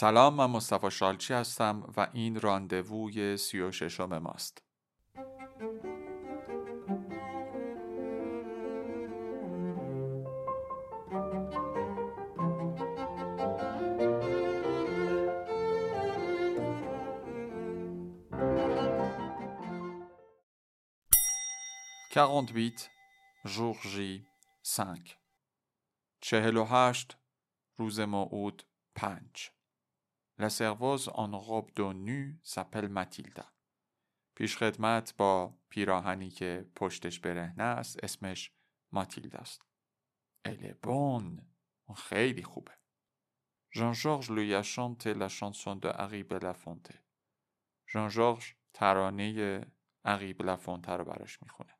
سلام، من مصطفی شالچی هستم و این راندووی 36ام ماست. quarante-huit jour J 5 48 روز موعود 5 La serveuse en robe de nu s'appelle Matilda. پیش خدمت با پیراهنی که پشتش برهنه است اسمش ماتیلدا است. Elle est bonne. خیلی خوبه. Jean-Georges lui a chanté la chanson de Harry Belafonte. Jean-Georges ترانه Harry Belafonte رو براش میخونه.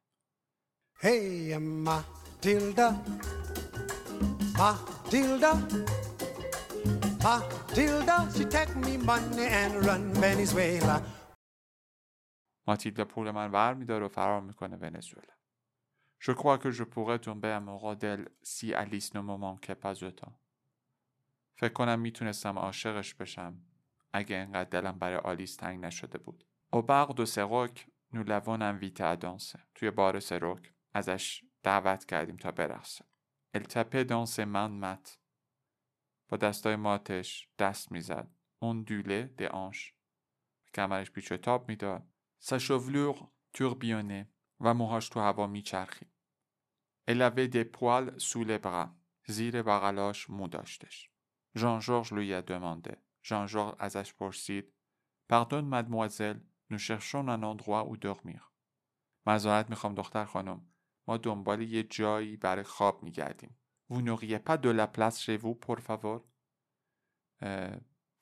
Hey Matilda, Matilda, Matilda, she take me money and run Venezuela. ماتیلدا پول من ور میداره و فرار میکنه ونزوئلا. Je crois que je pourrais tomber amoureux d'elle si Alice ne me manquait pas autant. فکر کنم میتونستم عاشقش بشم اگه انقدر دلم برای آلیس تنگ نشده بود. Au bar de Seroc, nous l'avons invité à danser. توی بار سروک ازش دعوت کردیم تا برقصه. Elle tapait dans ses mains mates. با دستای ماتش دست میزد. Ondulait des hanches. کمرش پیچ و تاب میداد. Sa chevelure tourbillonnait. و موهاش تو هوا میچرخید. Elle avait des poils sous les bras. زیر بغلاش مو داشتش. Jean-Georges lui a demandé. Jean-Georges ازش پرسید: Pardon mademoiselle, nous cherchons un endroit où dormir. معذرت میخوام دختر خانم، ما دنبال یه جایی برای خواب میگردیم. Vous n'auriez pas de la place chez vous, por favor?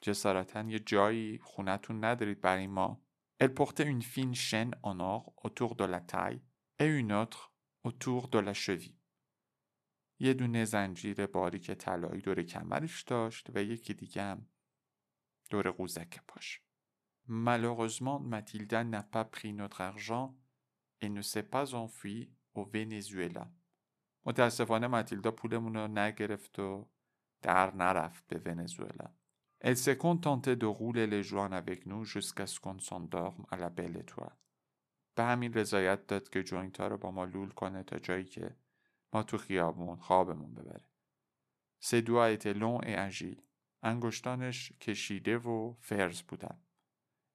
جسارتاً یه جایی خونتون ندارید برای ما. Elle portait une fine chaîne en or autour de la taille et une autre autour de la cheville. یه دونه زنجیر باریک طلایی دور کمرش داشت و یکی دیگه هم دور قوزک پاش. Malheureusement, Matilda n'a pas pris notre argent et ne s'est pas enfuie au Venezuela. متاسفانه ماتیلدا پولمون رو نگرفت و در نرفت به ونزوئلا. Elle s'est contentée de rouler les joints avec nous jusqu'à ce qu'on s'endorme à la belle étoile. به همین رضایت داد که جوینت ها رو با ما لول کنه تا جایی که ما تو خیابون خوابمون ببره. Ses doigts étaient longs et agiles. انگشتانش کشیده و فرز بودن.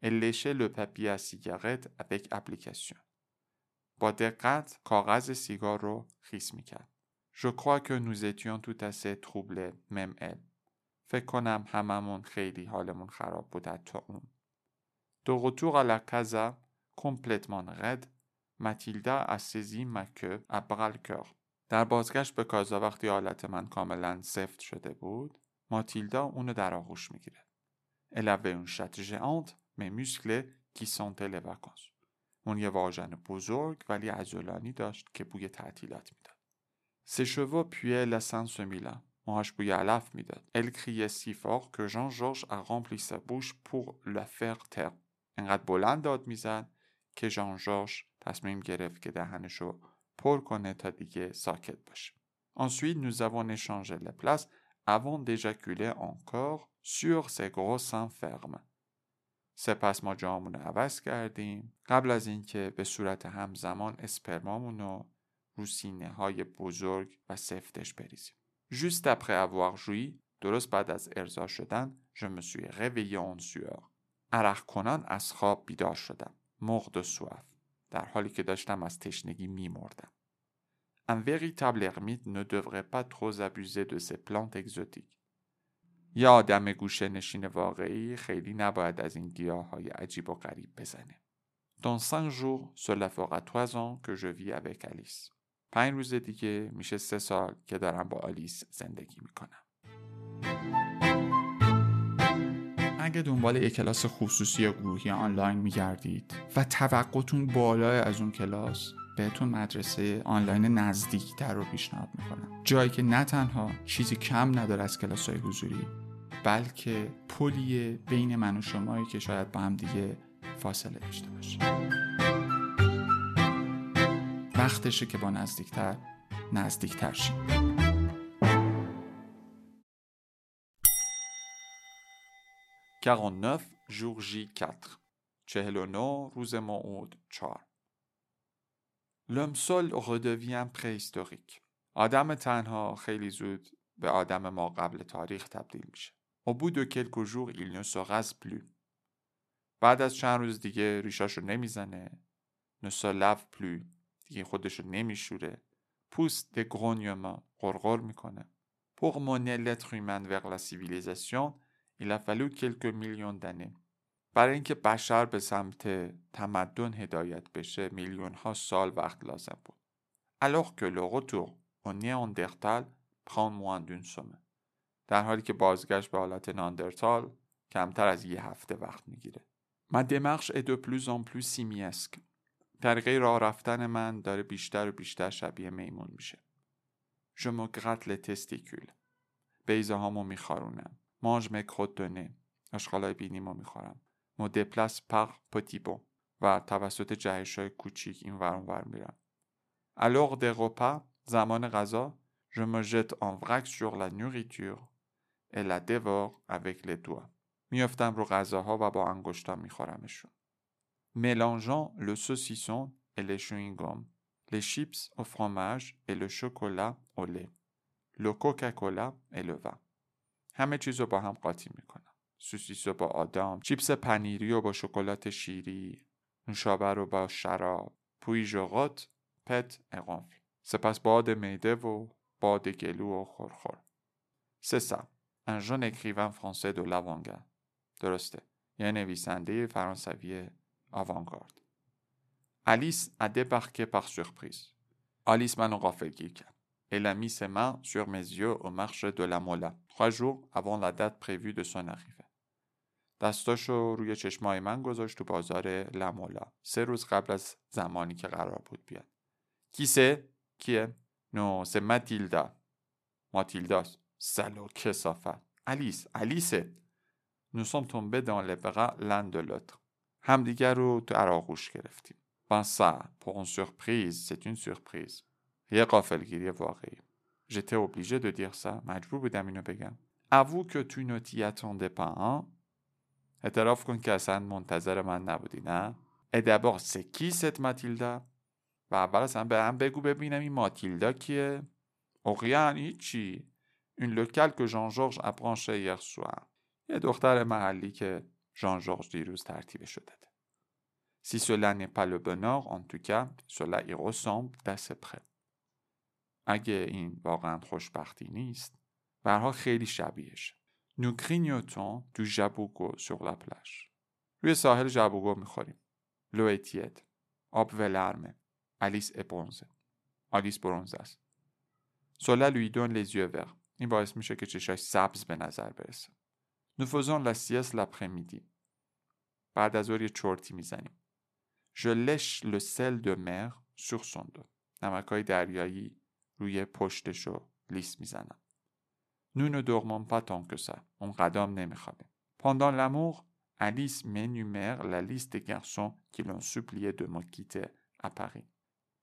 Elle léchait le papier à cigarette avec application. با دقت کاغذ سیگار رو خیس میکرد. Je crois que nous étions tout assez troublés, même elle. فکر کنم هممون خیلی حالمون خراب بود حتی اون. De retour à la casa, complètement raide, Matilda a saisi ma queue à bras-le-corps. در بازگشت به کازا وقتی حالت من کاملا سفت شده بود، ماتیلدا اونو در آغوش میگیره. Elle avait une chatte géante, mais musclée, qui sentait les vacances. اون یه واژن بزرگ ولی عضلانی داشت که بوی تعطیلات میداد. Ses cheveux puaient la sensemilla. موهاش بوی علف میداد. Elle criait si fort que Jean-Georges a rempli sa bouche pour la faire taire. انقدر بلند داد میزد که ژان-ژورژ تصمیم گرفت که دهنشو پر کنه تا دیگه ساکت باشه. Ensuite, nous avons échangé les places avant d'éjaculer encore sur ses gros seins fermes. سپس ما جامون رو عوض کردیم قبل از اینکه به صورت همزمان اسپرمامون رو رو سینه‌های بزرگ و سفتش بریزیم. Juste après avoir joui, درست بعد از ارضا شدن، je me suis réveillé en sueur. عرق کنان از خواب بیدار شدم. مغد و سوف. در حالی که داشتم از تشنگی میمردم. Un véritable ermite ne devrait pas trop abuser de ces plantes exotiques. یه آدم گوشه نشین واقعی خیلی نباید از این گیاهای عجیب و غریب بزنه. Dans 5 jours, cela fera 3 ans que je vis avec Alice. 5 روز دیگه میشه 3 سال که دارم با آلیس زندگی میکنم. اگه دنبال یک کلاس خصوصی یا گروهی آنلاین میگردید و توقعتون بالای از اون کلاس، بهتون مدرسه آنلاین نزدیکتر رو پیشنهاد میکنم، جایی که نه تنها چیزی کم نداره از کلاس‌های حضوری، بلکه پلی بین من و شمایی که شاید با هم دیگه فاصله داشته باشه. وقتشه که با نزدیکتر شید. 49 jour J4 49 روز موعود 4 L'homme seul redevient préhistorique. آدم تنها خیلی زود به آدم ما قبل تاریخ تبدیل میشه. Au bout de quelques jours, il ne se rase plus. بعد از چند روز دیگه ریشاشو نمیزنه. Ne se lave plus. دیگه خودشو نمیشوره. Pousse des grognements. غرغر میکنه. Pour mener l'être humain vers la civilisation, il a fallu quelques millions d'années. برای اینکه بشر به سمت تمدن هدایت بشه میلیون ها سال وقت لازم بود. Alors que le retour au Néandertal prend moins d'une semaine. در حالی که بازگشت به حالت ناندرتال کمتر از یه هفته وقت میگیره. Ma démarche est de plus en plus simiesque. طریقه راه رفتن من داره بیشتر و بیشتر شبیه میمون میشه. Je me gratte les testicules. بیضه هامو میخارونم. Mange mes crottonnets. اشغالای بینیمو میخورم. مو دپلاس پر پتیبون و توسط جهش‌های کوچیک این ور اون ور میرم. Alors des repas زمان غذا je me jette en vrac sur la nourriture et la dévore avec les doigts. میافتم رو غذاها و با انگشتام میخورمشون. Mélangeant le saucisson et les chewing-gums, les chips au fromage et le chocolat au lait, le Coca-Cola et le vin. همه چیزو با هم قاطی میکنم. سوسیسو با آدم، چیپس پنیری و با شکلات شیری، نوشابه رو با شراب، پوی جغات، پت اقانفی. سپس باد میده و باد گلو و خورخور. سه سم، un jeune écrivain français de l'avant-garde. درسته، یه نویسنده فرانسوی آوانگارد. Alice a débarqué par surprise. Alice منو غافلگیر کرد. Elle a mis ses mains sur mes yeux au marché de la Mola, 3 jours avant la date prévue de son arrivée. دستاشو روی چشمای من گذاشت تو بازار لامولا 3 روز قبل از زمانی که قرار بود بیاد. کیه؟ نو سه ماتیلدا. ماتیلداست. سلو کسافت. آلیسه. Nous sommes tombés dans les bras l'un de l'autre. همدیگر رو تو آغوش گرفتیم. Pensa, pour une surprise, c'est une surprise. یه غافلگیری واقعی. J'étais obligé de dire ça. مجبور بودم اینو بگم. Avoue que tu ne t'y attendais pas, hein? اعتراف کن که اصلا منتظر من نبودی نه؟ ادبار سکیست ماتیلدا؟ و اول اصلا به هم بگو ببینم این ماتیلدا کیه؟ اوغیان هیچی. این لوکال که ژان ژورژ اپرانشه یه سوار. یه دختر محلی که ژان ژورژ دیروز ترتیبش شده. Si cela n'est pas le bonheur, en tout cas, cela y ressemble d'assez près. اگه این واقعا خوشبختی نیست، برها خیلی شبیهش. Nous grignotons du jabugo sur la plage. روی ساحل جابوگو میخوریم. L'eau est tiède. آب ولرمه. Alice est bronzée. Alice برونز است. Cela lui donne les yeux verts. این باعث میشه که چشاش سبز به نظر برسه. Nous faisons la sieste l'après-midi. بعد از ظهر یه چرتی میزنیم. Je lèche le sel de mer sur son dos. نمک‌های دریایی روی پشتشو لیس میزنم. Nous ne dormons pas tant que ça. On قدم نمیخوابیم. Pendant l'amour, Alice m'énumère la liste des garçons qui l'ont supplié de me quitter à Paris.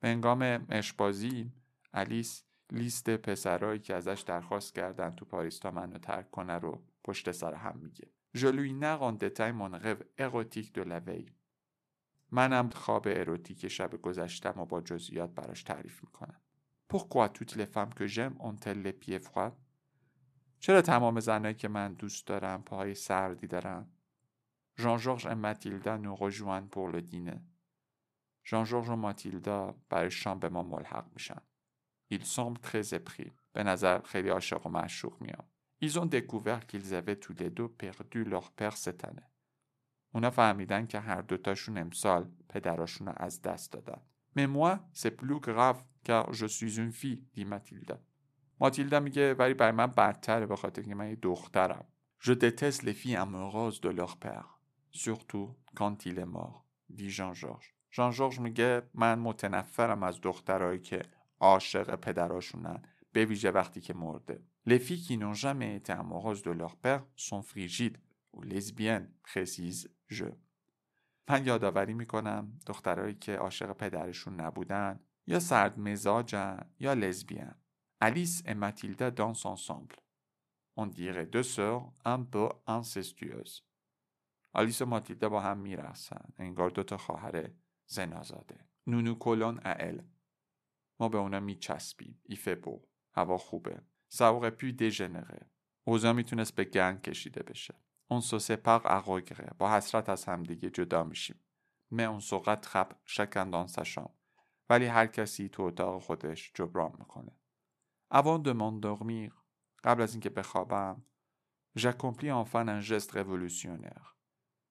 به هنگام اشبازی، آلیس لیست پسرایی که ازش درخواست کردن تو پاریس تا منو ترک کنه رو پشت سر هم میگه. Je lui narre en détail mon rêve érotique de la veille. منم خواب اروتیک شب گذشته‌مو با جزئیات براش تعریف میکنم. Pourquoi toutes les femmes que j'aime ont-elles les pieds froids? چرا تمام زنایی که من دوست دارم پای سردی دارن؟ ژان ژورژ و ماتیلدا نو رجوان پور لو دینه. ژان ژورژ و ماتیلدا برای شام به ما ملحق میشن. Ils semblent très épris. به نظر خیلی عاشق و معشوق میام. Ils ont découvert qu'ils avaient tous les deux perdu leur père cette année. اونا فهمیدن که هر دوتاشون امسال پدراشون رو از دست دادن. Mais moi, c'est plus grave car je suis une fille, dit Matilda. ماتیلدا میگه ولی برای من بدتره به خاطر که من یه دخترم. Je déteste les filles amoureuses de leur père, surtout quand il est mort, dit Jean-Georges. Jean-Georges میگه من متنفرم از دخترایی که عاشق پدراشونن، به ویژه وقتی که مرده. Les filles qui n'ont jamais été amoureuses de leur père sont frigides ou lesbiennes, précise je. من یادآوری میکنم دخترایی که عاشق پدرشون نبودن یا سرد مزاجن یا لزبیان. Alice et Matilda dansent ensemble. On dirait deux sœurs un peu incestueuses. آلیس و ماتیلدا با هم میرقصن، انگار دوتا خواهر زنازاده. نونو کلون اعل. ما به اونا میچسبیم. ایفه بو. هوا خوبه. سوق پی دژنره. اوزا میتونست به گنگ کشیده بشه. اون سوسه پاق عقاقره. با حسرت از همدیگه جدا میشیم. من اون سوقت خب شکن دانسشام. ولی هر کسی تو اتاق خودش جبران میکنه. avant de m'endormir، قبل از اینکه بخوابم، j'accomplis enfin un geste révolutionnaire،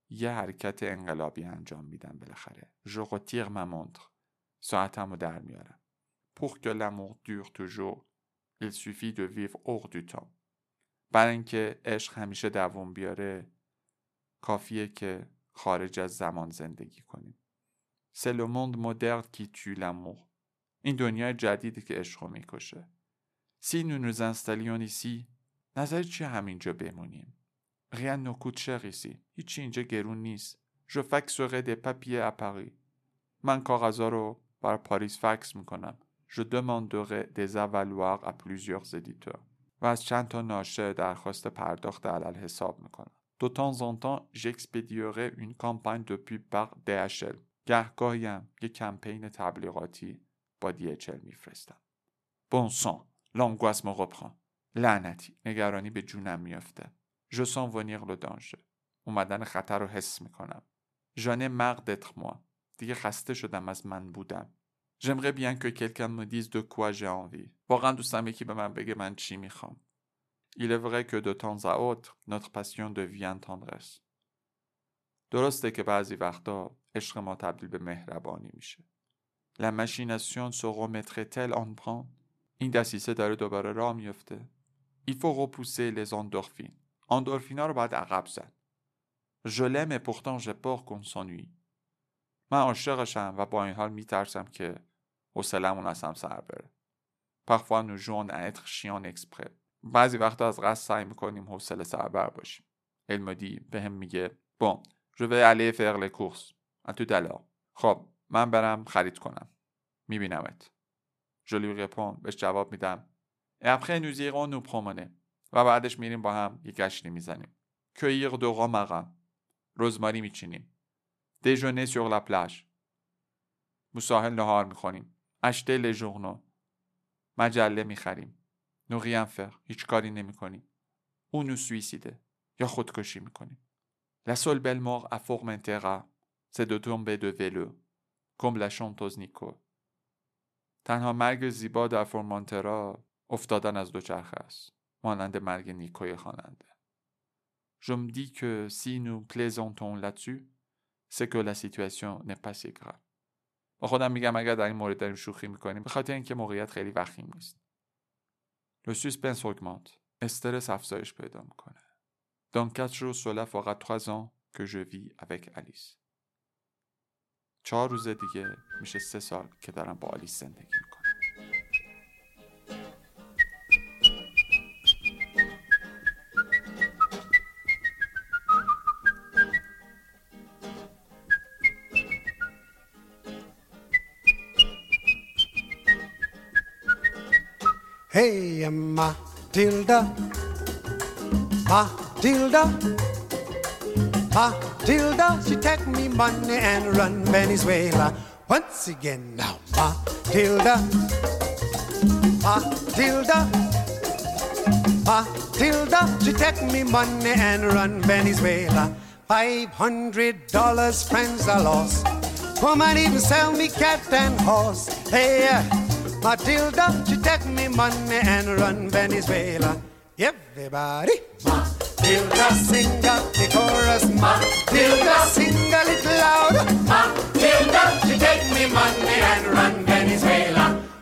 یه حرکت انقلابی انجام میدم بالاخره. je retire ma montre، ساعتمو در میارم. pour que l'amour dure toujours، il suffit de vivre hors du temps، برای اینکه عشق همیشه دوام بیاره، کافیه که خارج از زمان زندگی کنیم. c'est le monde moderne qui tue l'amour، این دنیای جدیدی که عشقو میکشه. si nous nous installions ici، نظر چیه همینجا بمونیم؟ rien ne coûte cher ici، هیچی اینجا گرون نیست. je faxerai des papiers à Paris، من کاغذا رو برای پاریس فکس میکنم. je demanderai des avaloirs à plusieurs éditeurs، و از چند تا ناشر درخواست پرداخت علل حساب میکنم. de temps en temps j'expédierai une campagne de pub par DHL، گهگاهی هم یک کمپین تبلیغاتی با DHL میفرستم. bon sang، l'angoisse me reprend، لعنتی، نگرانی به جونم میافته. je sens venir le danger، اومدن خطر رو حس میکنم. j'en ai marre d'être moi، دیگه خسته شدم از من بودم. j'aimerais bien que quelqu'un me dise de quoi j'ai envie، واقعا دوستم یکی به من بگه من چی میخوام. il est vrai que de temps à autre notre passion devient tendresse، درسته که بعضی وقتا عشق ما تبدیل به مهربانی میشه. la machination se remettrait-elle en branle، این دسیسه داره دوباره راه میفته. il faut repousser les endorphines، اندورفینا رو باید عقب زد. je l'aime et pourtant j'ai peur qu'on s'ennuie، من عاشقشم و با این حال میترسم که حوصله‌مون از هم سر بره. parfois nous jouons à être chiant exprès، بعضی وقتا از قصد سعی میکنیم حوصله سربر باشیم. elle me dit، به هم میگه bon je vais aller faire les courses à tout à l'heure، خب من برم خرید کنم، میبینمت. je lui réponds، بهش جواب میدم، et après nous irons nous promener، و بعدش میریم با هم یک گشتی میزنیم. cueillir de romarin، رزماری میچینیم. déjeuner sur la plage، مساحل نهار میخوریم. acheter les journaux، مجله میخریم. nous rien faire، هیچ کاری نمیکنیم. ou nous suicider، یا خودکشی میکنیم. la seule belle mort à Formentera c'est de tomber de vélo comme la chanteuse Nico، تنها مرگ زیبا در فورمانترا افتادن از دوچرخه است، مانند مرگ نیکوی خواننده. Je me dis que si nous plaisantons là-dessus c'est que la situation n'est pas si grave، با خودم میگم اگر در این مورد داریم شوخی میکنیم به خاطر اینکه موقعیت خیلی وخیم نیست. Le suspense augmente، استرس افزایش پیدا میکنه. Dans 4 jours cela fera 3 ans que je vis avec Alice، 4 روز دیگه میشه 3 سال که دارم با آلیس زندگی میکنم. Hey Matilda, Matilda, Matilda, she take me money and run Venezuela once again now. Matilda, Matilda, Matilda, she take me money and run Venezuela. $500 friends I lost. Woman even sell me cat and horse. Hey, Matilda, she take me money and run Venezuela. Everybody, Matilda, sing out the chorus. Matilda, sing.